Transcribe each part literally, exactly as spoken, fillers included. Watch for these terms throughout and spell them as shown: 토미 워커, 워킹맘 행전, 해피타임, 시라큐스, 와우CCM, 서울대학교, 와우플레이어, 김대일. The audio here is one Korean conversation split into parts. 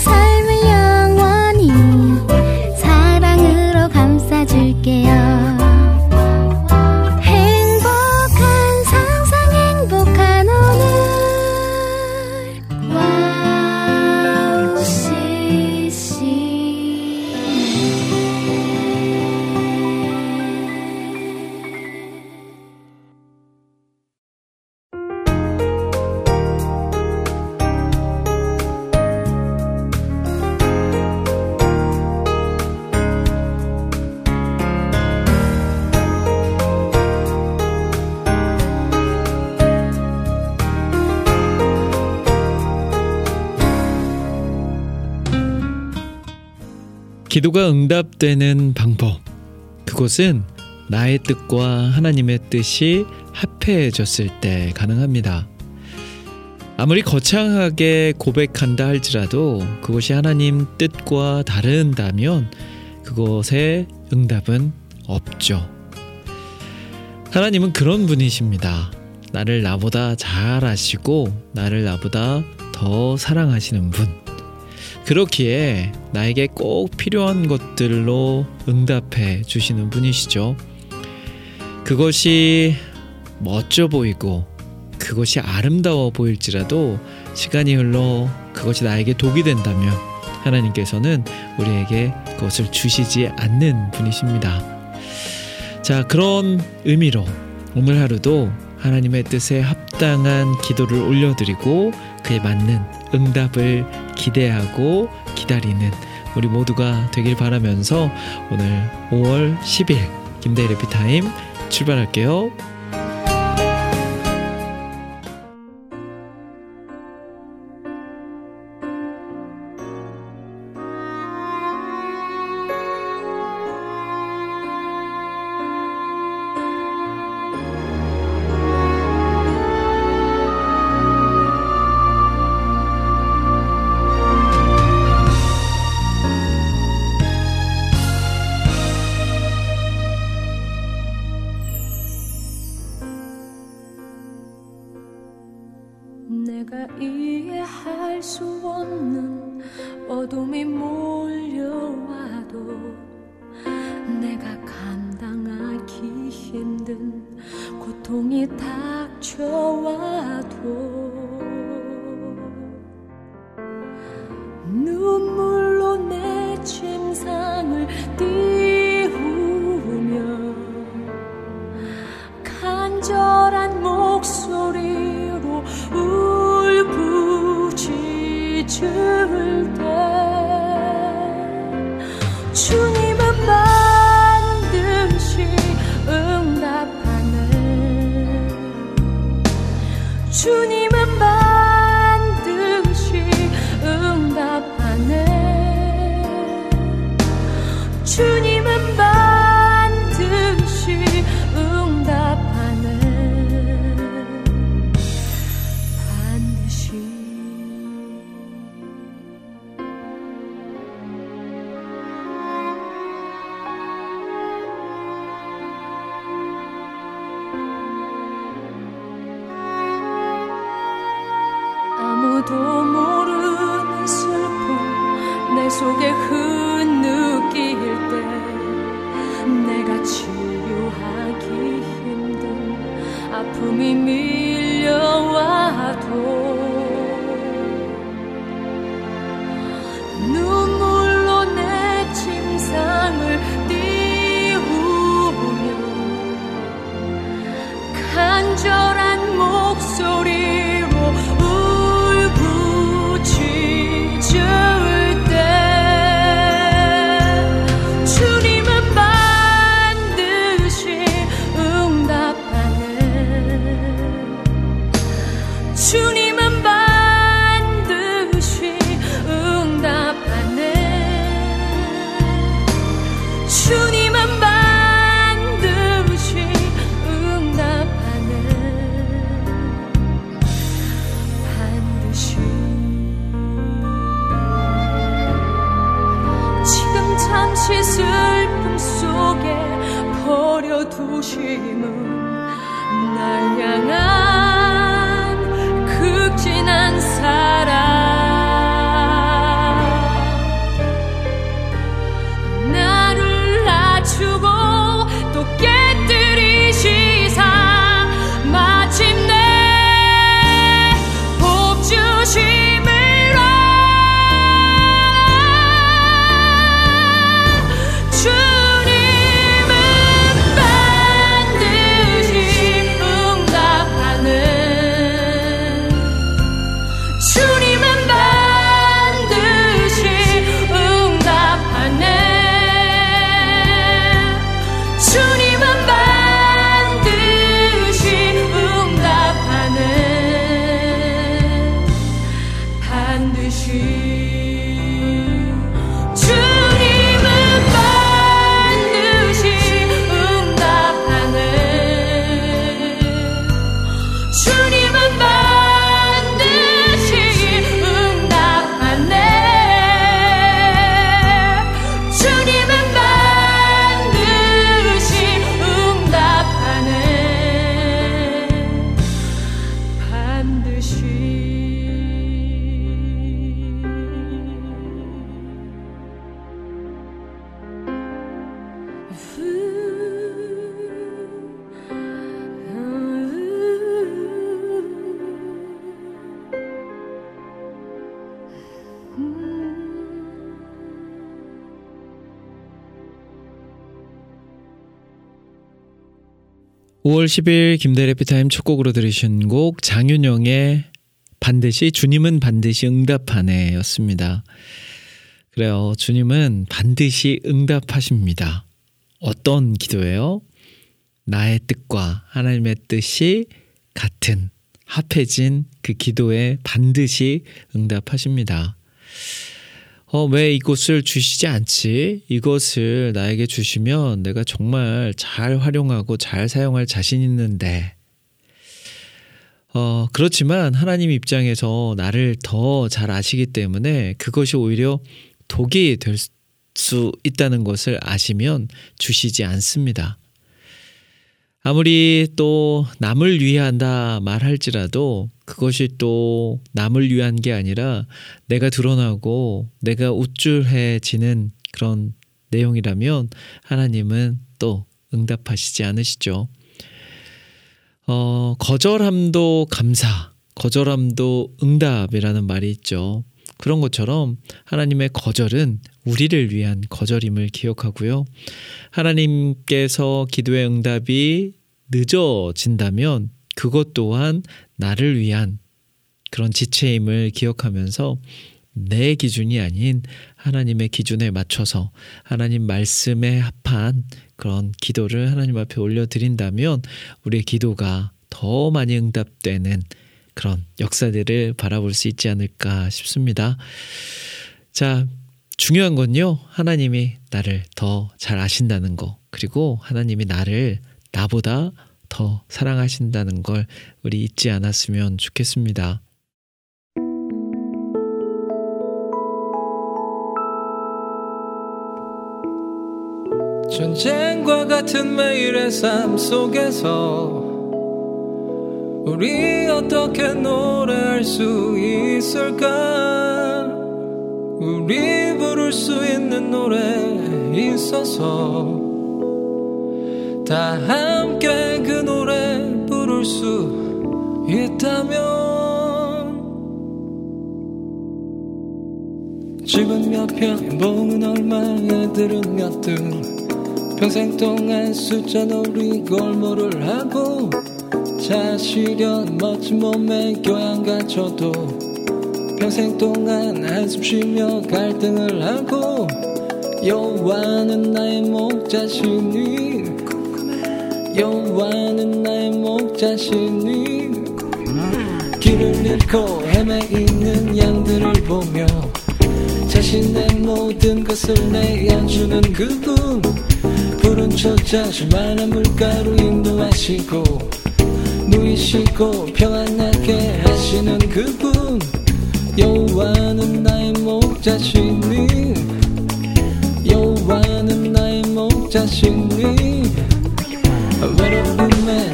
삶을 영원히 사랑으로 감싸줄게요 기도가 응답되는 방법 그것은 나의 뜻과 하나님의 뜻이 합해졌을 때 가능합니다. 아무리 거창하게 고백한다 할지라도 그것이 하나님 뜻과 다른다면 그것의 응답은 없죠. 하나님은 그런 분이십니다. 나를 나보다 잘 아시고 나를 나보다 더 사랑하시는 분. 그렇기에 나에게 꼭 필요한 것들로 응답해 주시는 분이시죠. 그것이 멋져 보이고 그것이 아름다워 보일지라도 시간이 흘러 그것이 나에게 독이 된다면 하나님께서는 우리에게 그것을 주시지 않는 분이십니다. 자, 그런 의미로 오늘 하루도 하나님의 뜻에 합당한 기도를 올려드리고 그에 맞는 응답을 기대하고 기다리는 우리 모두가 되길 바라면서 오늘 오월 십일 김대일 해피타임 출발할게요. 두심은 날 향한 극진한 사랑, 나를 낮추고 또 깨뜨리시사 마침내 복 주심을 오월 십일 김대일 해피타임 첫 곡으로 들으신 곡 장윤영의 반드시 주님은 반드시 응답하네 였습니다. 그래요, 주님은 반드시 응답하십니다. 어떤 기도예요? 나의 뜻과 하나님의 뜻이 같은 합해진 그 기도에 반드시 응답하십니다. 어, 왜 이것을 주시지 않지? 이것을 나에게 주시면 내가 정말 잘 활용하고 잘 사용할 자신 있는데. 어, 그렇지만 하나님 입장에서 나를 더 잘 아시기 때문에 그것이 오히려 독이 될 수 있다는 것을 아시면 주시지 않습니다. 아무리 또 남을 위한다 말할지라도 그것이 또 남을 위한 게 아니라 내가 드러나고 내가 우쭐해지는 그런 내용이라면 하나님은 또 응답하시지 않으시죠. 어, 거절함도 감사, 거절함도 응답이라는 말이 있죠. 그런 것처럼 하나님의 거절은 우리를 위한 거절임을 기억하고요. 하나님께서 기도의 응답이 늦어진다면 그것 또한 나를 위한 그런 지체임을 기억하면서 내 기준이 아닌 하나님의 기준에 맞춰서 하나님 말씀에 합한 그런 기도를 하나님 앞에 올려드린다면 우리의 기도가 더 많이 응답되는 그런 역사들을 바라볼 수 있지 않을까 싶습니다. 자, 중요한 건요, 하나님이 나를 더 잘 아신다는 거, 그리고 하나님이 나를 나보다 더 사랑하신다는 걸 우리 잊지 않았으면 좋겠습니다. 전쟁과 같은 매일의 삶 속에서 우리 어떻게 노래할 수 있을까? 우리 부를 수 있는 노래 있어서 다 함께 그 노래 부를 수 있다면 집은 몇 평, 몸은 얼마, 애들은 몇 등, 평생 동안 숫자 놀이걸 뭐를 하고 자시련 멋진 몸에 교양 갖춰도 평생 동안 한숨 쉬며 갈등을 하고 여호와는 나의 목자시니 여호와는 나의 목자시니 길을 잃고 헤매이는 양들을 보며 자신의 모든 것을 내어주는 그분, 푸른 초자 주만한 물가로 인도하시고 누이시고 평안하게 하시는 그분, 여호와는 나의 목자시니 여호와는 나의 목자시니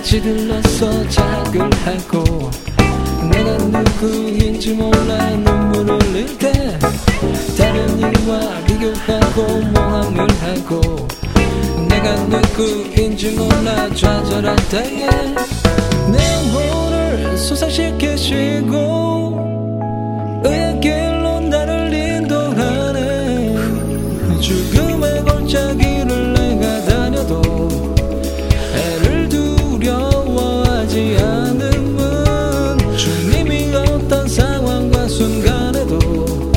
같이 둘러서 자극을 하고 내가 누구인지 몰라 눈물을 흘릴 때 다른 일과 비교하고 모함을 하고 내가 누구인지 몰라 좌절할 때에 내 영혼을 소상시키시고 의의 길로 나를 인도하네. 죽음의 골짜기를 내가 다녀도 애를 두려워하지 않은 분, 주님이 어떤 상황과 순간에도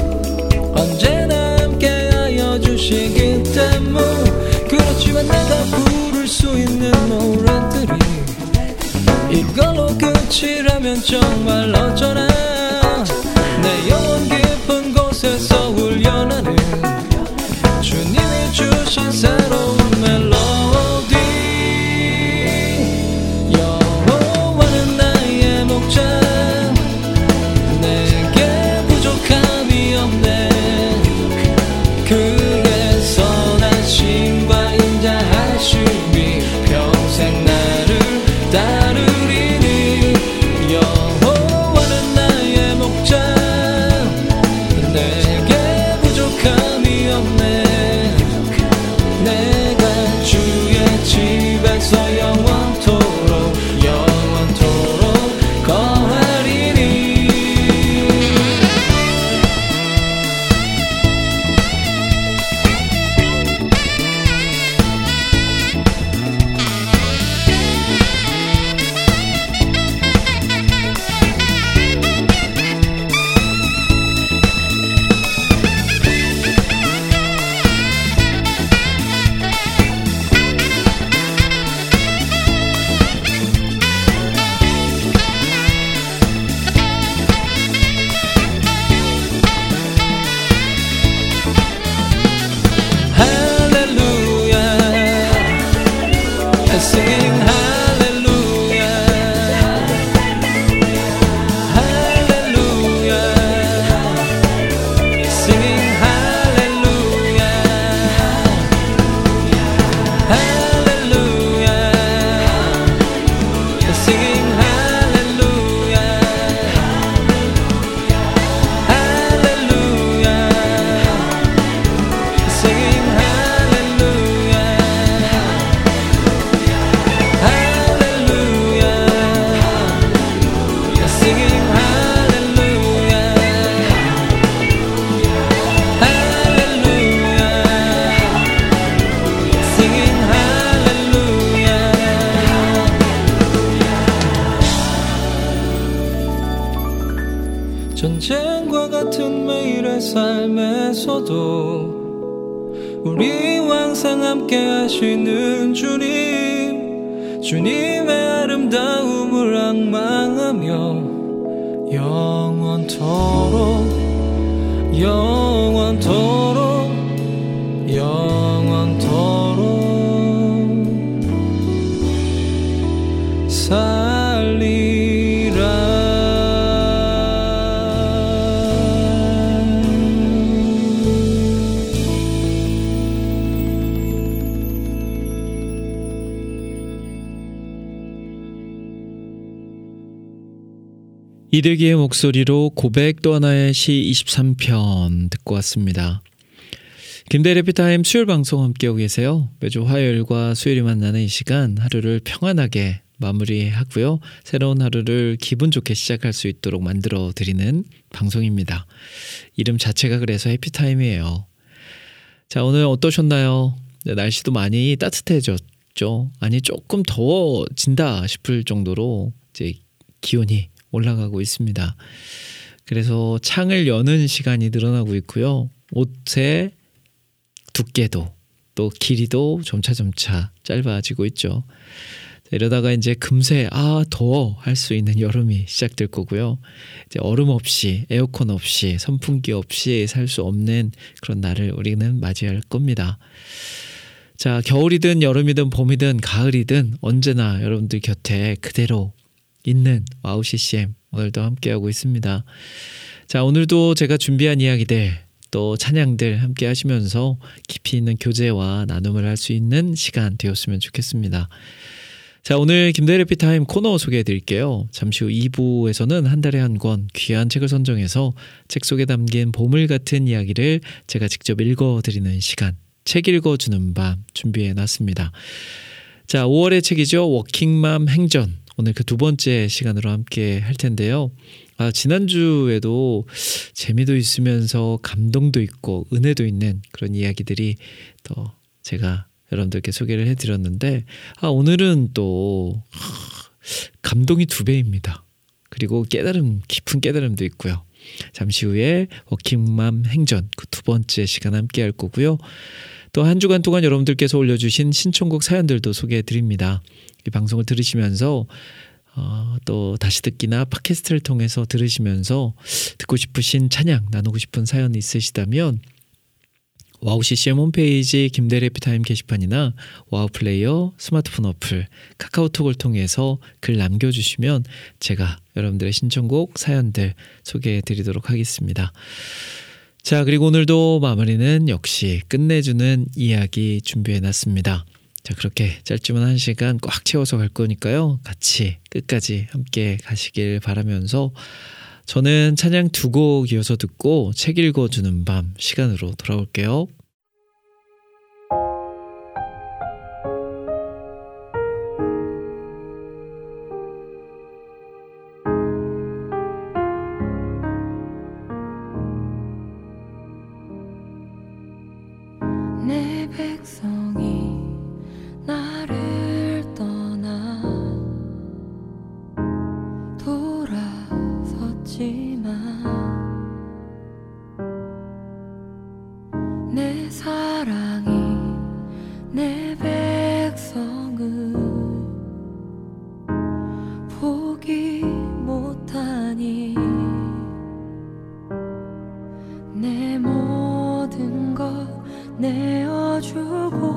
언제나 함께하여 주시기 때문. 그렇지만 내가 부를 수 있는 노래들이 이걸로 끝이라면 정말 어쩌나. 내 영혼 깊은 곳에서 울려나는 주님이 주신 새로운 멜로디. 여호와는 나의 목자, 내게 부족함이 없네. 그래서 난 신과 인자하심이 평생 나를 따르리니. 여호와는 나의 목자, 내게 부족함이 없네. 내가 주의 집에서 영원토록 영원토록 거하리니. 전쟁과 같은 매일의 삶에서도 우리와 항상 함께 하시는 주님, 주님의 아름다움을 앙망하며 영원토록 영원토록 영원토록 살리라. 이득이의 목소리로 고백 또 하나의 시 이십삼 편 듣고 왔습니다. 김대일 해피타임 수요일 방송 함께하고 계세요. 매주 화요일과 수요일이 만나는 이 시간 하루를 평안하게 마무리하고요. 새로운 하루를 기분 좋게 시작할 수 있도록 만들어드리는 방송입니다. 이름 자체가 그래서 해피타임이에요. 자, 오늘 어떠셨나요? 네, 날씨도 많이 따뜻해졌죠. 아니 조금 더워진다 싶을 정도로 이제 기온이 올라가고 있습니다. 그래서 창을 여는 시간이 늘어나고 있고요. 옷의 두께도 또 길이도 점차점차 짧아지고 있죠. 자, 이러다가 이제 금세 아 더워 할 수 있는 여름이 시작될 거고요. 이제 얼음 없이 에어컨 없이 선풍기 없이 살 수 없는 그런 날을 우리는 맞이할 겁니다. 자, 겨울이든 여름이든 봄이든 가을이든 언제나 여러분들 곁에 그대로 있는 와우씨씨엠 오늘도 함께하고 있습니다. 자, 오늘도 제가 준비한 이야기들 또 찬양들 함께 하시면서 깊이 있는 교제와 나눔을 할 수 있는 시간 되었으면 좋겠습니다. 자, 오늘 김대일 해피타임 코너 소개해드릴게요. 잠시 후 이 부에서는 한 달에 한 권 귀한 책을 선정해서 책 속에 담긴 보물 같은 이야기를 제가 직접 읽어드리는 시간, 책 읽어주는 밤 준비해놨습니다. 자, 오월의 책이죠. 워킹맘 행전. 오늘 그 두 번째 시간으로 함께 할 텐데요. 아, 지난주에도 재미도 있으면서 감동도 있고 은혜도 있는 그런 이야기들이 또 제가 여러분들께 소개를 해드렸는데, 아, 오늘은 또 감동이 두 배입니다. 그리고 깨달음, 깊은 깨달음도 있고요. 잠시 후에 워킹맘 행전 그 두 번째 시간 함께 할 거고요. 또 한 주간 동안 여러분들께서 올려주신 신청곡 사연들도 소개해드립니다. 이 방송을 들으시면서 어, 또 다시 듣기나 팟캐스트를 통해서 들으시면서 듣고 싶으신 찬양, 나누고 싶은 사연이 있으시다면 와우씨씨엠 홈페이지 김대일 해피타임 게시판이나 와우플레이어 스마트폰 어플, 카카오톡을 통해서 글 남겨주시면 제가 여러분들의 신청곡, 사연들 소개해드리도록 하겠습니다. 자, 그리고 오늘도 마무리는 역시 끝내주는 이야기 준비해놨습니다. 자, 그렇게 짧지만 한 시간 꽉 채워서 갈 거니까요. 같이 끝까지 함께 가시길 바라면서 저는 찬양 두 곡 이어서 듣고 책 읽어주는 밤 시간으로 돌아올게요. 내 모든 것 내어주고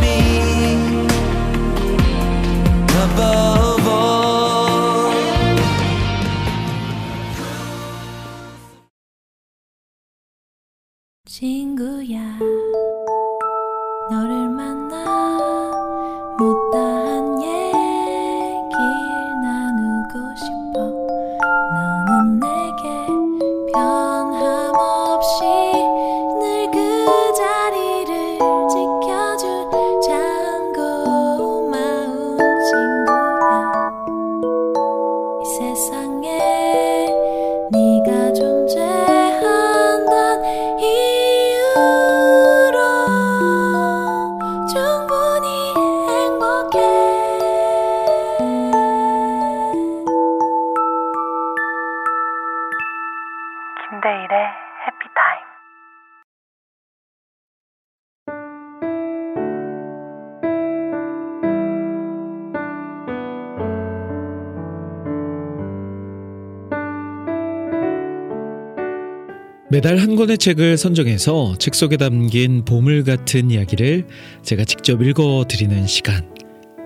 친구야, 너를 만나 못다한 얘기를 나누고 싶어. 너는 내게 변함없이 늘 그 자리를 지켜줄 참 고마운 친구야. 이 세상에 네가 존재해 김대일의 해피타임. 매달 한 권의 책을 선정해서 책 속에 담긴 보물 같은 이야기를 제가 직접 읽어드리는 시간,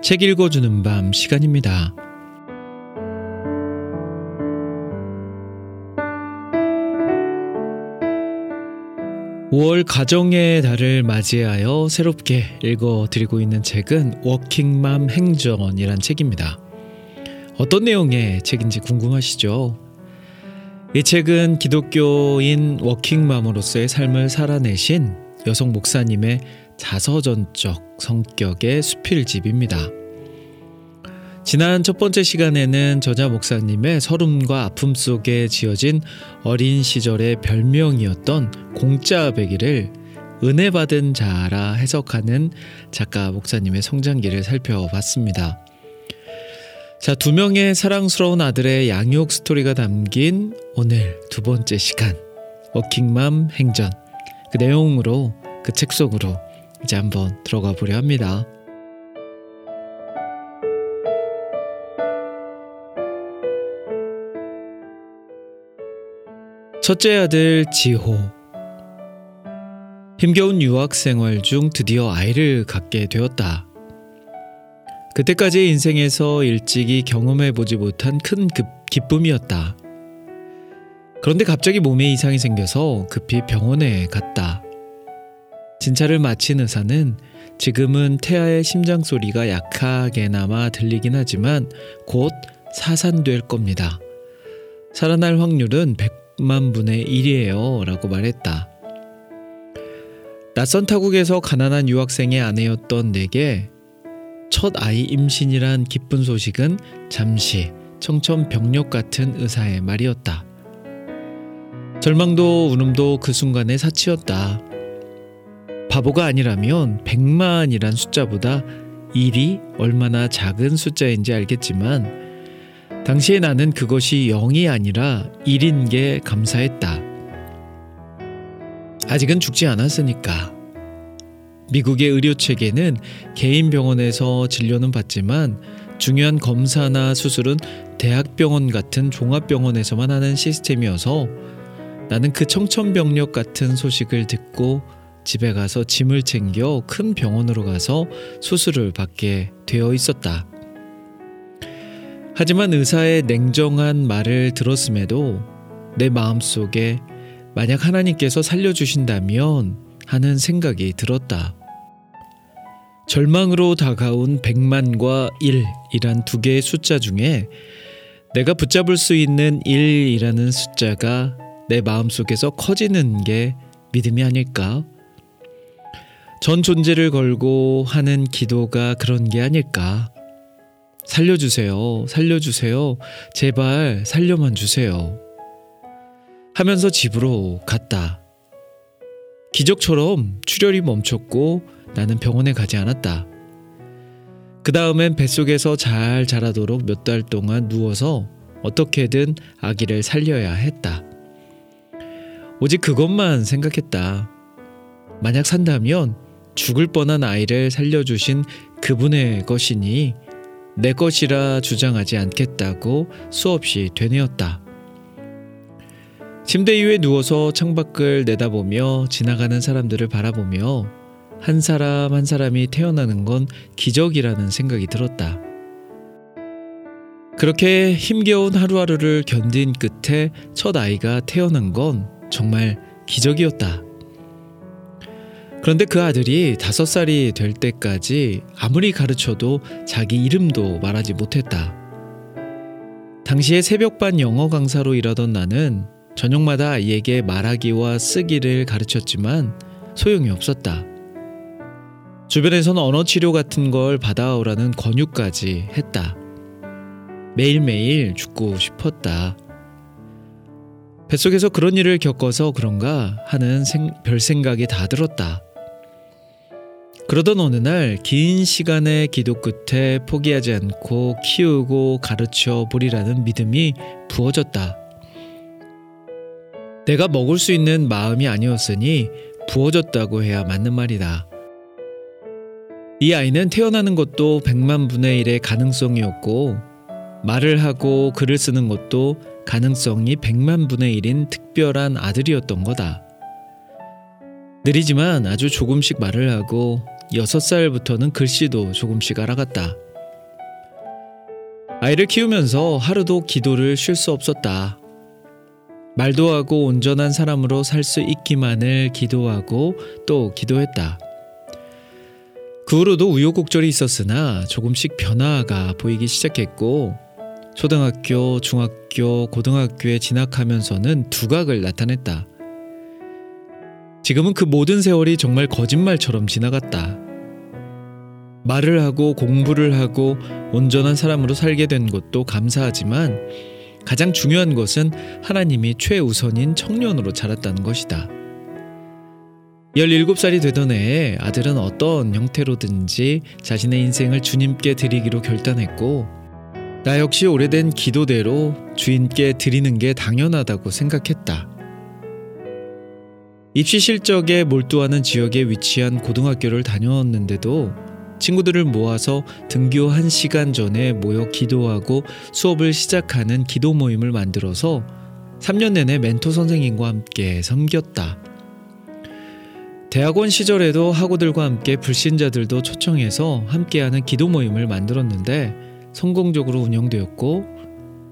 책 읽어주는 밤 시간입니다. 오월 가정의 달을 맞이하여 새롭게 읽어드리고 있는 책은 워킹맘 행전이란 책입니다. 어떤 내용의 책인지 궁금하시죠? 이 책은 기독교인 워킹맘으로서의 삶을 살아내신 여성 목사님의 자서전적 성격의 수필집입니다. 지난 첫 번째 시간에는 저자 목사님의 서름과 아픔 속에 지어진 어린 시절의 별명이었던 공짜 베개를 은혜받은 자라 해석하는 작가 목사님의 성장기를 살펴봤습니다. 자, 두 명의 사랑스러운 아들의 양육 스토리가 담긴 오늘 두 번째 시간, 워킹맘 행전. 그 내용으로, 그 책 속으로 이제 한번 들어가 보려 합니다. 첫째 아들 지호. 힘겨운 유학 생활 중 드디어 아이를 갖게 되었다. 그때까지의 인생에서 일찍이 경험해보지 못한 큰 기쁨이었다. 그런데 갑자기 몸에 이상이 생겨서 급히 병원에 갔다. 진찰을 마친 의사는 지금은 태아의 심장 소리가 약하게나마 들리긴 하지만 곧 사산될 겁니다. 살아날 확률은 백만 분의 일이에요 라고 말했다. 낯선 타국에서 가난한 유학생의 아내였던 내게 첫 아이 임신이란 기쁜 소식은 잠시 청천벽력 같은 의사의 말이었다. 절망도 울음도 그 순간의 사치였다. 바보가 아니라면 백만이란 숫자보다 일이 얼마나 작은 숫자인지 알겠지만 당시에 나는 그것이 영이 아니라 일인 게 감사했다. 아직은 죽지 않았으니까. 미국의 의료체계는 개인 병원에서 진료는 받지만 중요한 검사나 수술은 대학병원 같은 종합병원에서만 하는 시스템이어서 나는 그 청천벽력 같은 소식을 듣고 집에 가서 짐을 챙겨 큰 병원으로 가서 수술을 받게 되어 있었다. 하지만 의사의 냉정한 말을 들었음에도 내 마음속에 만약 하나님께서 살려주신다면 하는 생각이 들었다. 절망으로 다가온 백만과 일이란 두 개의 숫자 중에 내가 붙잡을 수 있는 일이라는 숫자가 내 마음속에서 커지는 게 믿음이 아닐까? 전 존재를 걸고 하는 기도가 그런 게 아닐까? 살려주세요, 살려주세요, 제발 살려만 주세요 하면서 집으로 갔다. 기적처럼 출혈이 멈췄고 나는 병원에 가지 않았다. 그 다음엔 뱃속에서 잘 자라도록 몇 달 동안 누워서 어떻게든 아기를 살려야 했다. 오직 그것만 생각했다. 만약 산다면 죽을 뻔한 아이를 살려주신 그분의 것이니 내 것이라 주장하지 않겠다고 수없이 되뇌었다. 침대 위에 누워서 창밖을 내다보며 지나가는 사람들을 바라보며 한 사람 한 사람이 태어나는 건 기적이라는 생각이 들었다. 그렇게 힘겨운 하루하루를 견딘 끝에 첫 아이가 태어난 건 정말 기적이었다. 그런데 그 아들이 다섯 살이 될 때까지 아무리 가르쳐도 자기 이름도 말하지 못했다. 당시에 새벽반 영어 강사로 일하던 나는 저녁마다 아이에게 말하기와 쓰기를 가르쳤지만 소용이 없었다. 주변에서는 언어치료 같은 걸 받아오라는 권유까지 했다. 매일매일 죽고 싶었다. 뱃속에서 그런 일을 겪어서 그런가 하는 생, 별 생각이 다 들었다. 그러던 어느 날 긴 시간의 기도 끝에 포기하지 않고 키우고 가르쳐 보리라는 믿음이 부어졌다. 내가 먹을 수 있는 마음이 아니었으니 부어졌다고 해야 맞는 말이다. 이 아이는 태어나는 것도 백만 분의 일의 가능성이었고 말을 하고 글을 쓰는 것도 가능성이 백만 분의 일인 특별한 아들이었던 거다. 느리지만 아주 조금씩 말을 하고 여섯 살부터는 글씨도 조금씩 알아갔다. 아이를 키우면서 하루도 기도를 쉴 수 없었다. 말도 하고 온전한 사람으로 살 수 있기만을 기도하고 또 기도했다. 그 후로도 우여곡절이 있었으나 조금씩 변화가 보이기 시작했고 초등학교, 중학교, 고등학교에 진학하면서는 두각을 나타냈다. 지금은 그 모든 세월이 정말 거짓말처럼 지나갔다. 말을 하고 공부를 하고 온전한 사람으로 살게 된 것도 감사하지만 가장 중요한 것은 하나님이 최우선인 청년으로 자랐다는 것이다. 열일곱 살이 되던 해에 아들은 어떤 형태로든지 자신의 인생을 주님께 드리기로 결단했고 나 역시 오래된 기도대로 주님께 드리는 게 당연하다고 생각했다. 입시 실적에 몰두하는 지역에 위치한 고등학교를 다녀왔는데도 친구들을 모아서 등교 한 시간 전에 모여 기도하고 수업을 시작하는 기도 모임을 만들어서 삼 년 내내 멘토 선생님과 함께 섬겼다. 대학원 시절에도 학우들과 함께 불신자들도 초청해서 함께하는 기도 모임을 만들었는데 성공적으로 운영되었고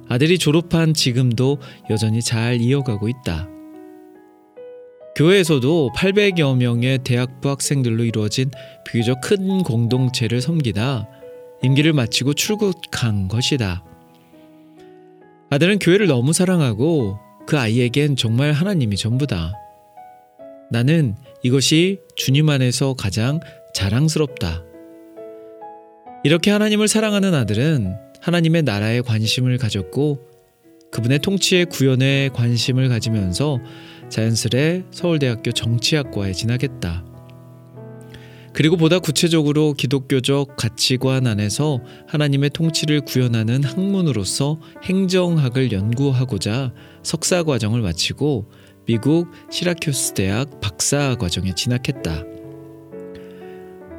아들이 졸업한 지금도 여전히 잘 이어가고 있다. 교회에서도 팔백여 명의 대학부 학생들로 이루어진 비교적 큰 공동체를 섬기다 임기를 마치고 출국한 것이다. 아들은 교회를 너무 사랑하고 그 아이에겐 정말 하나님이 전부다. 나는 이것이 주님 안에서 가장 자랑스럽다. 이렇게 하나님을 사랑하는 아들은 하나님의 나라에 관심을 가졌고 그분의 통치의 구현에 관심을 가지면서 자연스레 서울대학교 정치학과에 진학했다. 그리고 보다 구체적으로 기독교적 가치관 안에서 하나님의 통치를 구현하는 학문으로서 행정학을 연구하고자 석사 과정을 마치고 미국 시라큐스 대학 박사 과정에 진학했다.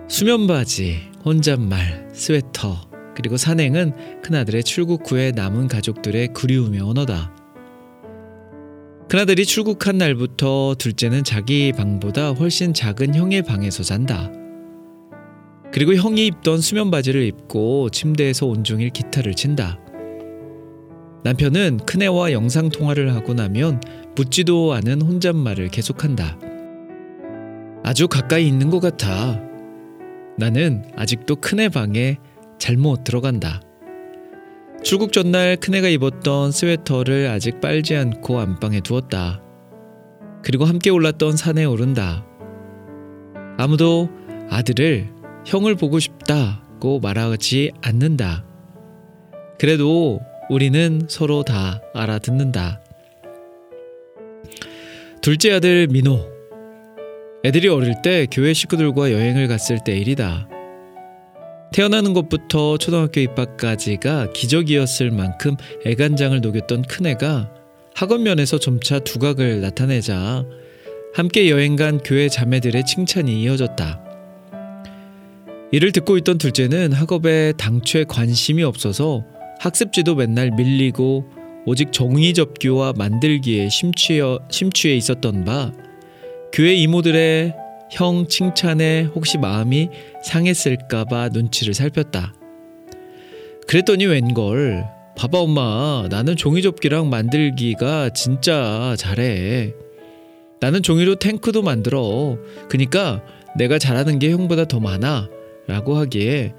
수면바지, 혼잣말, 스웨터, 그리고 산행은 큰아들의 출국 후에 남은 가족들의 그리움의 언어다. 큰아들이 출국한 날부터 둘째는 자기 방보다 훨씬 작은 형의 방에서 잔다. 그리고 형이 입던 수면 바지를 입고 침대에서 온종일 기타를 친다. 남편은 큰애와 영상통화를 하고 나면 묻지도 않은 혼잣말을 계속한다. 아주 가까이 있는 것 같아. 나는 아직도 큰애 방에 잘못 들어간다. 출국 전날 큰애가 입었던 스웨터를 아직 빨지 않고 안방에 두었다. 그리고 함께 올랐던 산에 오른다. 아무도 아들을 형을 보고 싶다고 말하지 않는다. 그래도 우리는 서로 다 알아듣는다. 둘째 아들 민호. 애들이 어릴 때 교회 식구들과 여행을 갔을 때 일이다. 태어나는 것부터 초등학교 입학까지가 기적이었을 만큼 애간장을 녹였던 큰애가 학업면에서 점차 두각을 나타내자 함께 여행 간 교회 자매들의 칭찬이 이어졌다. 이를 듣고 있던 둘째는 학업에 당최 관심이 없어서 학습지도 맨날 밀리고 오직 정리 접기와 만들기에 심취해, 심취해 있었던 바 교회 이모들의 형 칭찬에 혹시 마음이 상했을까봐 눈치를 살폈다. 그랬더니 웬걸 봐봐 엄마, 나는 종이접기랑 만들기가 진짜 잘해. 나는 종이로 탱크도 만들어. 그니까 내가 잘하는 게 형보다 더 많아 라고 하기에,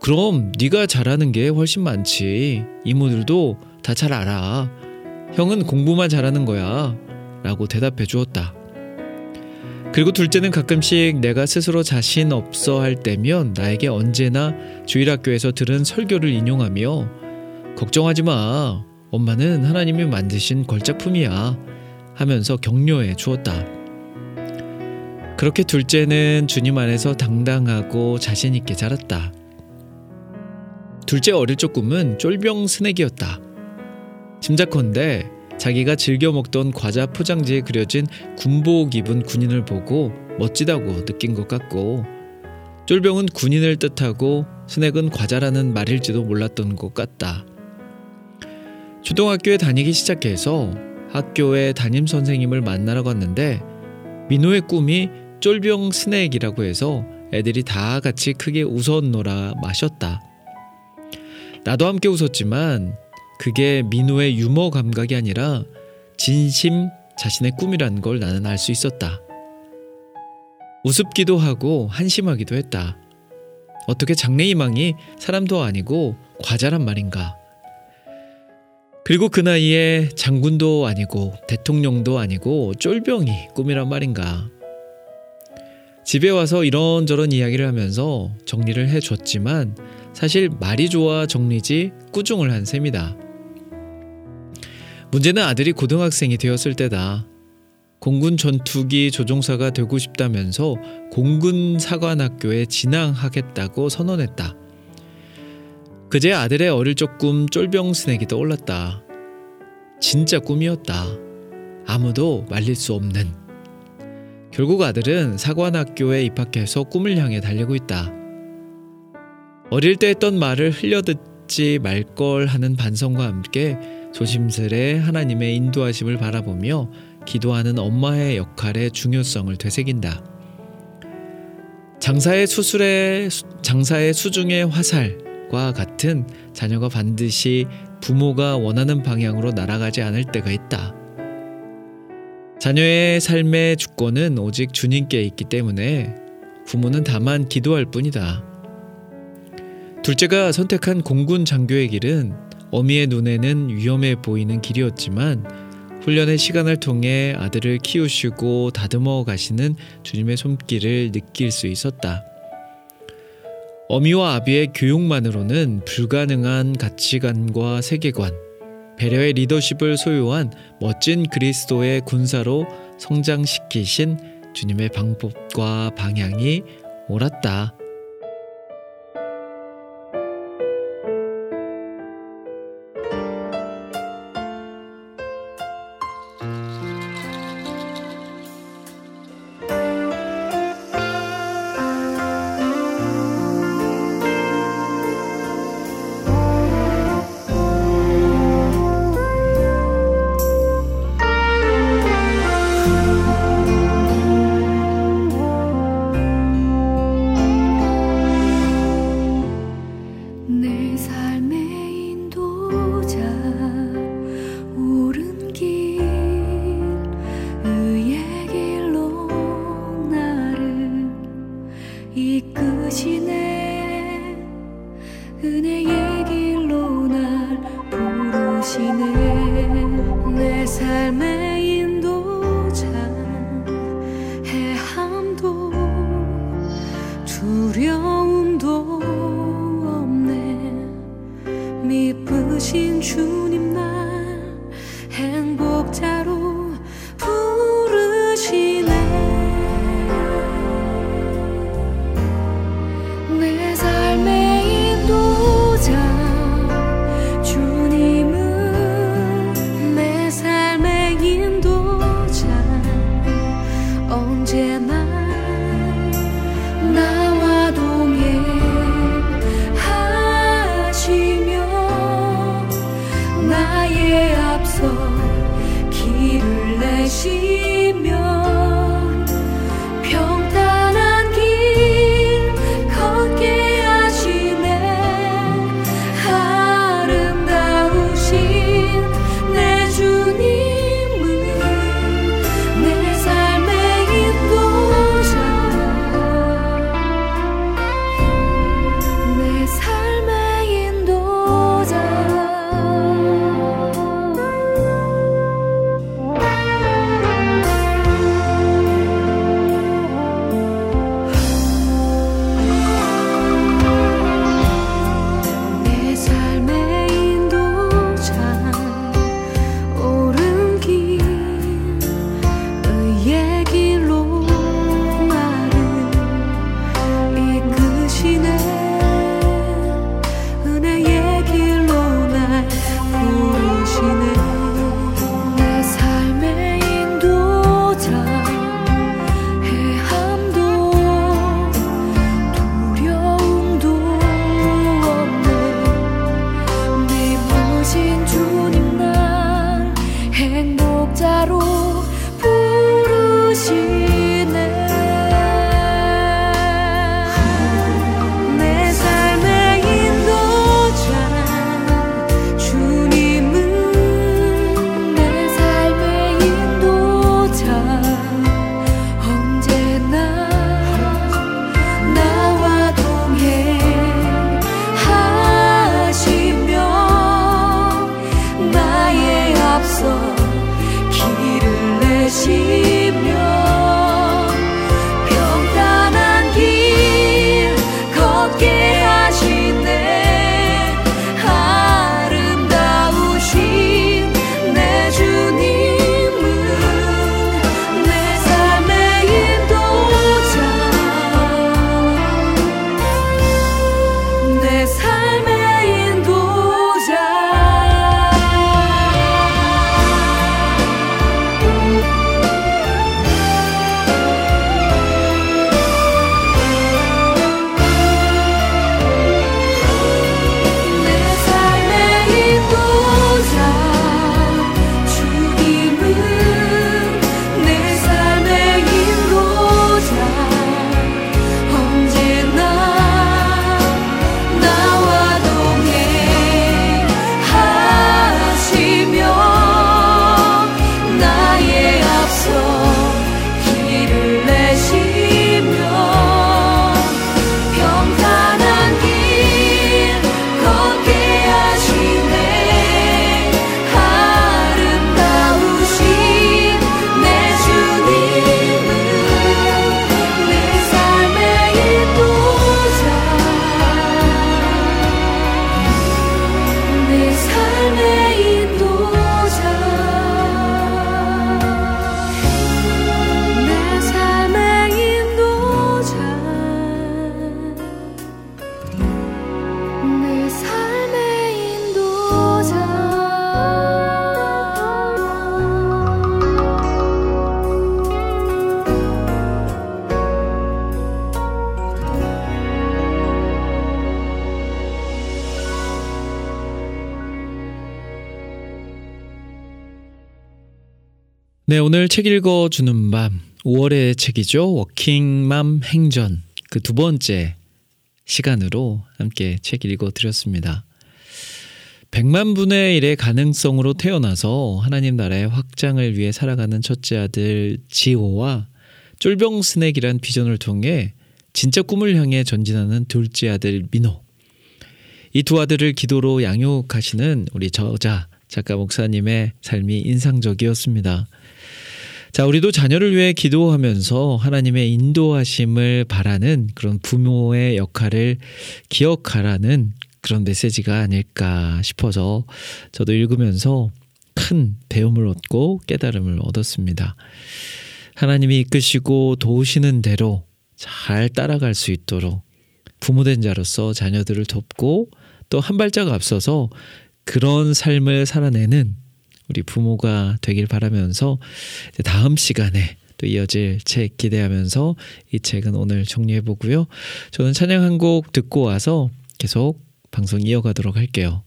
그럼 네가 잘하는 게 훨씬 많지. 이모들도 다 잘 알아. 형은 공부만 잘하는 거야 라고 대답해 주었다. 그리고 둘째는 가끔씩 내가 스스로 자신 없어 할 때면 나에게 언제나 주일학교에서 들은 설교를 인용하며, 걱정하지 마. 엄마는 하나님이 만드신 걸작품이야 하면서 격려해 주었다. 그렇게 둘째는 주님 안에서 당당하고 자신 있게 자랐다. 둘째 어릴 적 꿈은 쫄병 스낵이었다. 짐작컨대 자기가 즐겨 먹던 과자 포장지에 그려진 군복 입은 군인을 보고 멋지다고 느낀 것 같고, 쫄병은 군인을 뜻하고 스낵은 과자라는 말일지도 몰랐던 것 같다. 초등학교에 다니기 시작해서 학교에 담임선생님을 만나러 갔는데 민호의 꿈이 쫄병 스낵이라고 해서 애들이 다 같이 크게 웃었노라 마셨다. 나도 함께 웃었지만 그게 민호의 유머 감각이 아니라 진심 자신의 꿈이라는 걸 나는 알 수 있었다. 우습기도 하고 한심하기도 했다. 어떻게 장래희망이 사람도 아니고 과자란 말인가. 그리고 그 나이에 장군도 아니고 대통령도 아니고 쫄병이 꿈이란 말인가. 집에 와서 이런저런 이야기를 하면서 정리를 해줬지만 사실 말이 좋아 정리지 꾸중을 한 셈이다. 문제는 아들이 고등학생이 되었을 때다. 공군 전투기 조종사가 되고 싶다면서 공군사관학교에 진학하겠다고 선언했다. 그제 아들의 어릴 적 꿈 쫄병 스낵이 떠올랐다. 진짜 꿈이었다. 아무도 말릴 수 없는. 결국 아들은 사관학교에 입학해서 꿈을 향해 달리고 있다. 어릴 때 했던 말을 흘려듣지 말걸 하는 반성과 함께 조심스레 하나님의 인도하심을 바라보며 기도하는 엄마의 역할의 중요성을 되새긴다. 장사의 수술에, 장사의 수중의 화살과 같은 자녀가 반드시 부모가 원하는 방향으로 날아가지 않을 때가 있다. 자녀의 삶의 주권은 오직 주님께 있기 때문에 부모는 다만 기도할 뿐이다. 둘째가 선택한 공군 장교의 길은 어미의 눈에는 위험해 보이는 길이었지만 훈련의 시간을 통해 아들을 키우시고 다듬어 가시는 주님의 손길을 느낄 수 있었다. 어미와 아비의 교육만으로는 불가능한 가치관과 세계관, 배려의 리더십을 소유한 멋진 그리스도의 군사로 성장시키신 주님의 방법과 방향이 옳았다. 내 삶의 인도자 옳은 길 의의 길로 나를 이끄시네 은혜의 길로 날 부르시네 내 삶의 인도자 해함도 두려움도 미쁘신 주님 날 행복자로 부르시네 내 삶의 인도자 주님은 내 삶의 인도자 언제나 나와 동행하시 나의 앞서 길을 내시면 평탄한 길 걷게 하시네 아름다우신 내 주님은 내 삶의 인도자 내 삶의 인도자 네, 오늘 책 읽어주는 밤 오월의 책이죠. 워킹맘 행전 그 두 번째 시간으로 함께 책 읽어드렸습니다. 백만 분의 일의 가능성으로 태어나서 하나님 나라의 확장을 위해 살아가는 첫째 아들 지호와 쫄병 스낵이란 비전을 통해 진짜 꿈을 향해 전진하는 둘째 아들 민호. 이 두 아들을 기도로 양육하시는 우리 저자, 작가 목사님의 삶이 인상적이었습니다. 자, 우리도 자녀를 위해 기도하면서 하나님의 인도하심을 바라는 그런 부모의 역할을 기억하라는 그런 메시지가 아닐까 싶어서 저도 읽으면서 큰 배움을 얻고 깨달음을 얻었습니다. 하나님이 이끄시고 도우시는 대로 잘 따라갈 수 있도록 부모된 자로서 자녀들을 돕고 또 한 발짝 앞서서 그런 삶을 살아내는 우리 부모가 되길 바라면서 이제 다음 시간에 또 이어질 책 기대하면서 이 책은 오늘 정리해보고요. 저는 찬양 한 곡 듣고 와서 계속 방송 이어가도록 할게요.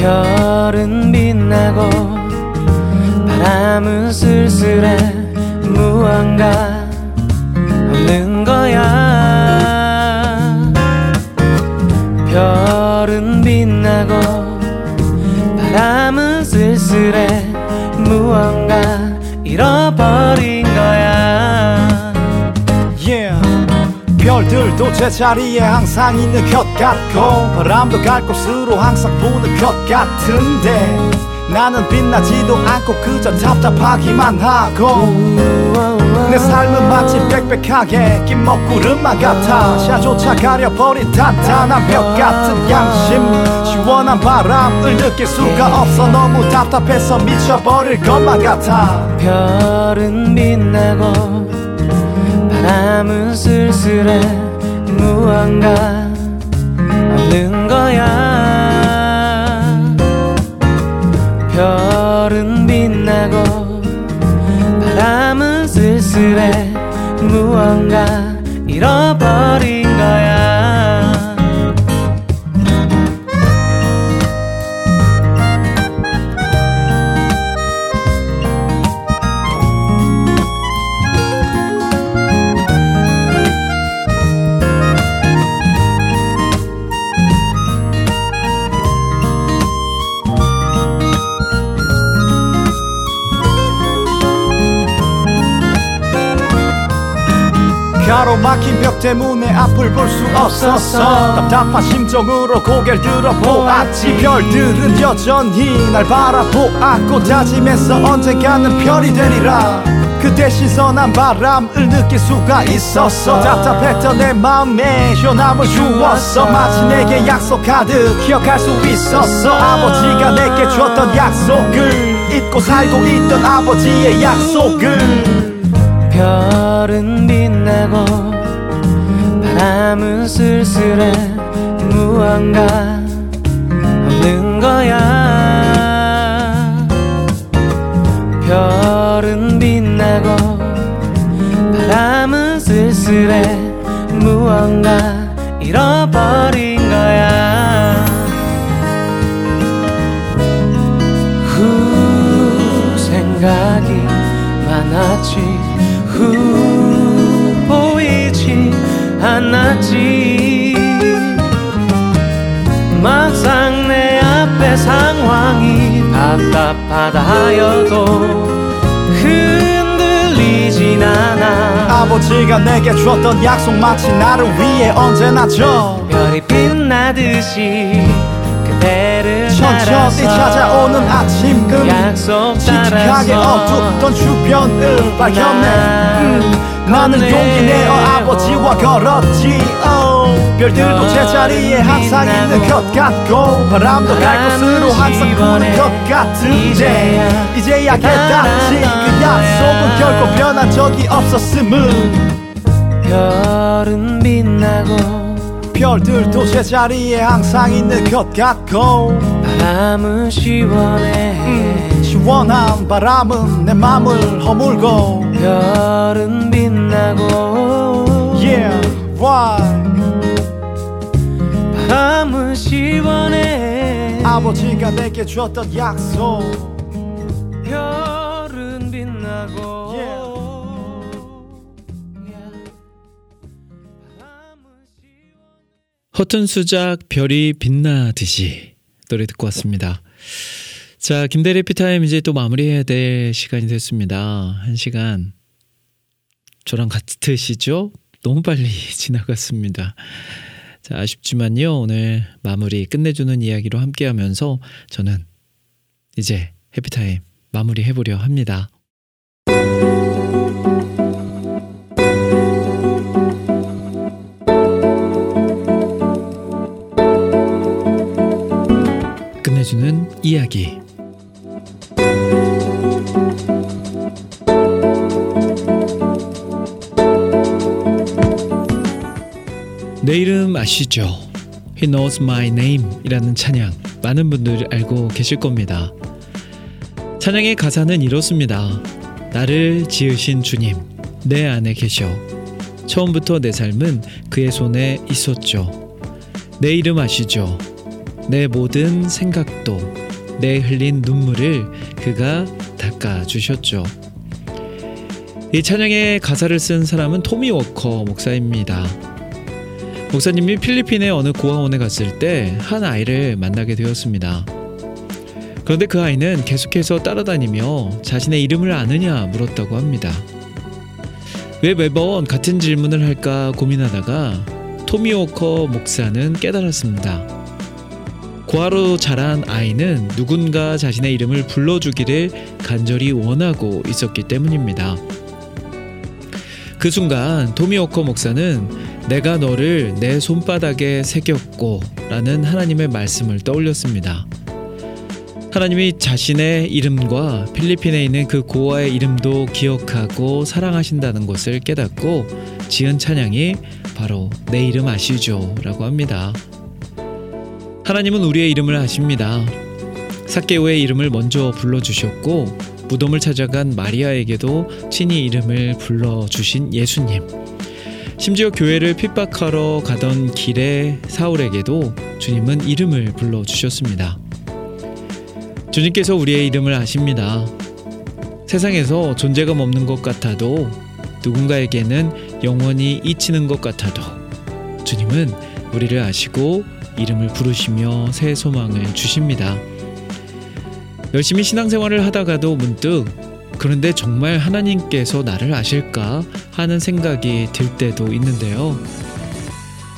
별은 빛나고 바람은 쓸쓸해. 무언가 없는 거야. 별은 빛나고 바람은 쓸쓸해. 무언가 잃어버린 거야. yeah. 별들도 제자리에 항상 있는 것 같고 바람도 갈 곳으로 항상 부는 것 같은데 나는 빛나지도 않고 그저 답답하기만 하고 내 삶은 마치 빽빽하게 낀 먹구름만 같아. 샤조차 가려버린 탄탄한 벽 같은 양심. 시원한 바람을 느낄 수가 없어 너무 답답해서 미쳐버릴 것만 같아. 별은 빛나고 바람은 쓸쓸해. 무언가 없는 거야. 별은 빛나고 바람은 쓸쓸해. 무언가 잃어버린 거야. 가로막힌 벽 때문에 앞을 볼 수 없었어. 답답한 심정으로 고개를 들어보았지. 별들은 여전히 날 바라보았고 다짐해서 언젠가는 별이 되리라. 그때 신선한 바람을 느낄 수가 있었어. 답답했던 내 마음에 시원함을 주었어. 마치 내게 약속하듯 기억할 수 있었어. 아버지가 내게 줬던 약속을 잊고 살고 있던 아버지의 약속을. 별은 빛나고 바람은 쓸쓸해. 무언가 없는 거야. 별은 빛나고 바람은 쓸쓸해. 무언가 잃어버린 거야. 후 생각이 많았지. 보이지 않았지. 막상 내 앞에 상황이 답답하다 하여도 흔들리진 않아. 아버지가 내게 주었던 약속 마치 나를 위해 언제나 줘 별이 빛나듯이 그대를 천천히 찾아오는 아침 금 약속 따라서 칙칙하게 어둡던 주변을 발견해. 음, 나는 용기 내어 아버지와 걸었지. oh. 별들도 제자리에 항상 있는 것 같고 바람도 갈 곳으로 항상 부는 것 같은데 이제야 깨닫지 그 약속은 결코 변한 적이 없었음을. 별은 빛나고 별들도 제자리에 항상 있는 것 같고 바람은 시원해. 시원한 바람은 내 맘을 허물고 별은 빛나고 yeah, why 감은 시원해 아버지가 내게 주었던 약속 별은 빛나고 yeah. Yeah. 허튼 수작 별이 빛나듯이 노래 듣고 왔습니다. 자, 김대일 해피타임 이제 또 마무리해야 될 시간이 됐습니다. 한 시간 저랑 같으시죠? 너무 빨리 지나갔습니다. 자, 아쉽지만요. 오늘 마무리 끝내주는 이야기로 함께하면서 저는 이제 해피타임 마무리해보려 합니다. 끝내주는 이야기. 내 이름 아시죠? He knows my name 이라는 찬양 많은 분들이 알고 계실 겁니다. 찬양의 가사는 이렇습니다. 나를 지으신 주님 내 안에 계셔 처음부터 내 삶은 그의 손에 있었죠. 내 이름 아시죠? 내 모든 생각도 내 흘린 눈물을 그가 닦아주셨죠. 이 찬양의 가사를 쓴 사람은 토미 워커 목사입니다. 목사님이 필리핀의 어느 고아원에 갔을 때 한 아이를 만나게 되었습니다. 그런데 그 아이는 계속해서 따라다니며 자신의 이름을 아느냐 물었다고 합니다. 왜 매번 같은 질문을 할까 고민하다가 토미 워커 목사는 깨달았습니다. 고아로 자란 아이는 누군가 자신의 이름을 불러주기를 간절히 원하고 있었기 때문입니다. 그 순간 토미 워커 목사는 내가 너를 내 손바닥에 새겼고 라는 하나님의 말씀을 떠올렸습니다. 하나님이 자신의 이름과 필리핀에 있는 그 고아의 이름도 기억하고 사랑하신다는 것을 깨닫고 지은 찬양이 바로 내 이름 아시죠? 라고 합니다. 하나님은 우리의 이름을 아십니다. 삭개오의 이름을 먼저 불러주셨고 무덤을 찾아간 마리아에게도 친히 이름을 불러주신 예수님, 심지어 교회를 핍박하러 가던 길에 사울에게도 주님은 이름을 불러주셨습니다. 주님께서 우리의 이름을 아십니다. 세상에서 존재감 없는 것 같아도 누군가에게는 영원히 잊히는 것 같아도 주님은 우리를 아시고 이름을 부르시며 새 소망을 주십니다. 열심히 신앙생활을 하다가도 문득 그런데 정말 하나님께서 나를 아실까 하는 생각이 들 때도 있는데요.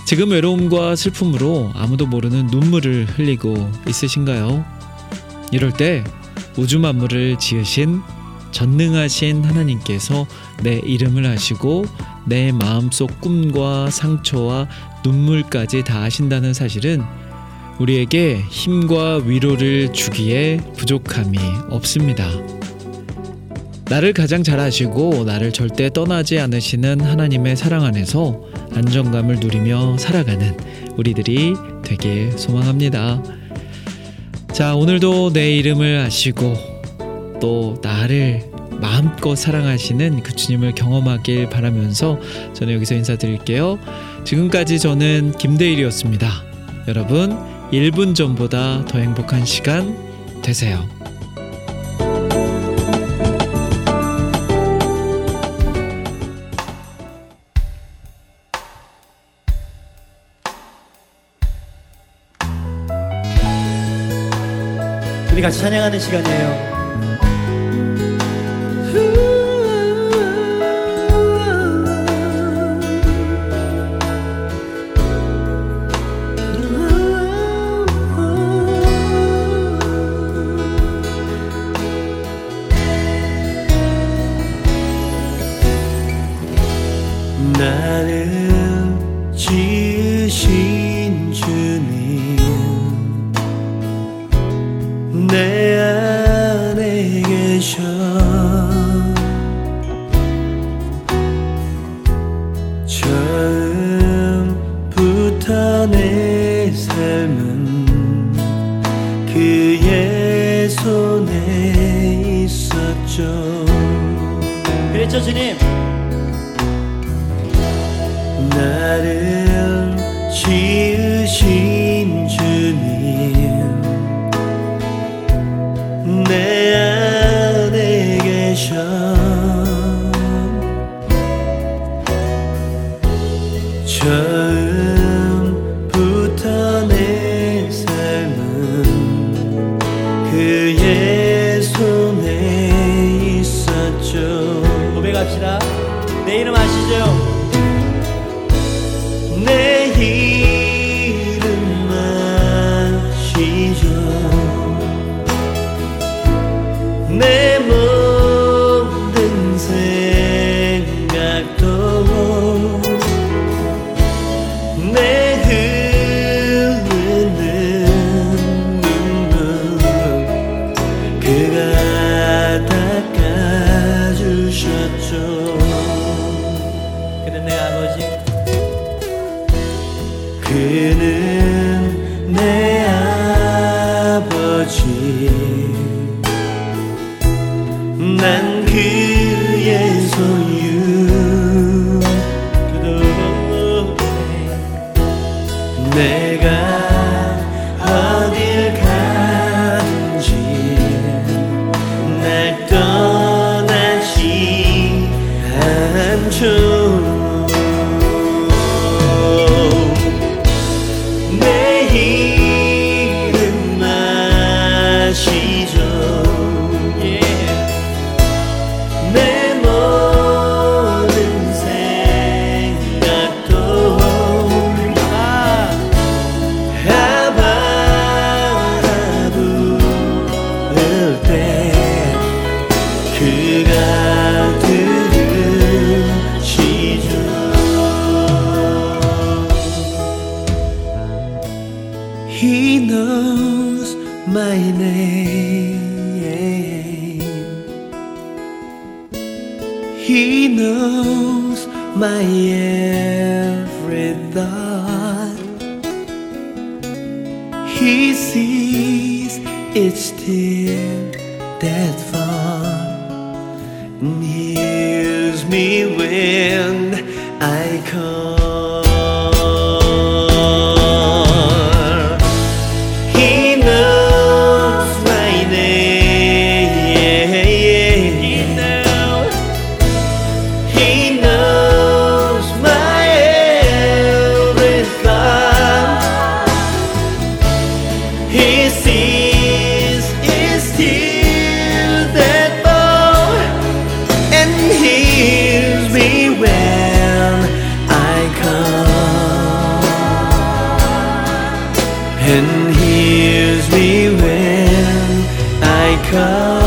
지금 외로움과 슬픔으로 아무도 모르는 눈물을 흘리고 있으신가요? 이럴 때 우주 만물을 지으신 전능하신 하나님께서 내 이름을 아시고 내 마음속 꿈과 상처와 눈물까지 다 아신다는 사실은 우리에게 힘과 위로를 주기에 부족함이 없습니다. 나를 가장 잘 아시고 나를 절대 떠나지 않으시는 하나님의 사랑 안에서 안정감을 누리며 살아가는 우리들이 되길 소망합니다. 자, 오늘도 내 이름을 아시고 또 나를 마음껏 사랑하시는 그 주님을 경험하길 바라면서 저는 여기서 인사드릴게요. 지금까지 저는 김대일이었습니다. 여러분, 일 분 전보다 더 행복한 시간 되세요. 우리 같이 찬양하는 시간이에요. 나를 지으신 주님 내 안에 계셔 처음부터 내 삶은 그의 손에 있었죠. 그랬죠 주님. 나를 지으신 He knows my name. He knows my every thought. He sees each tear that falls, and He hears me when I call. And hears me when I come.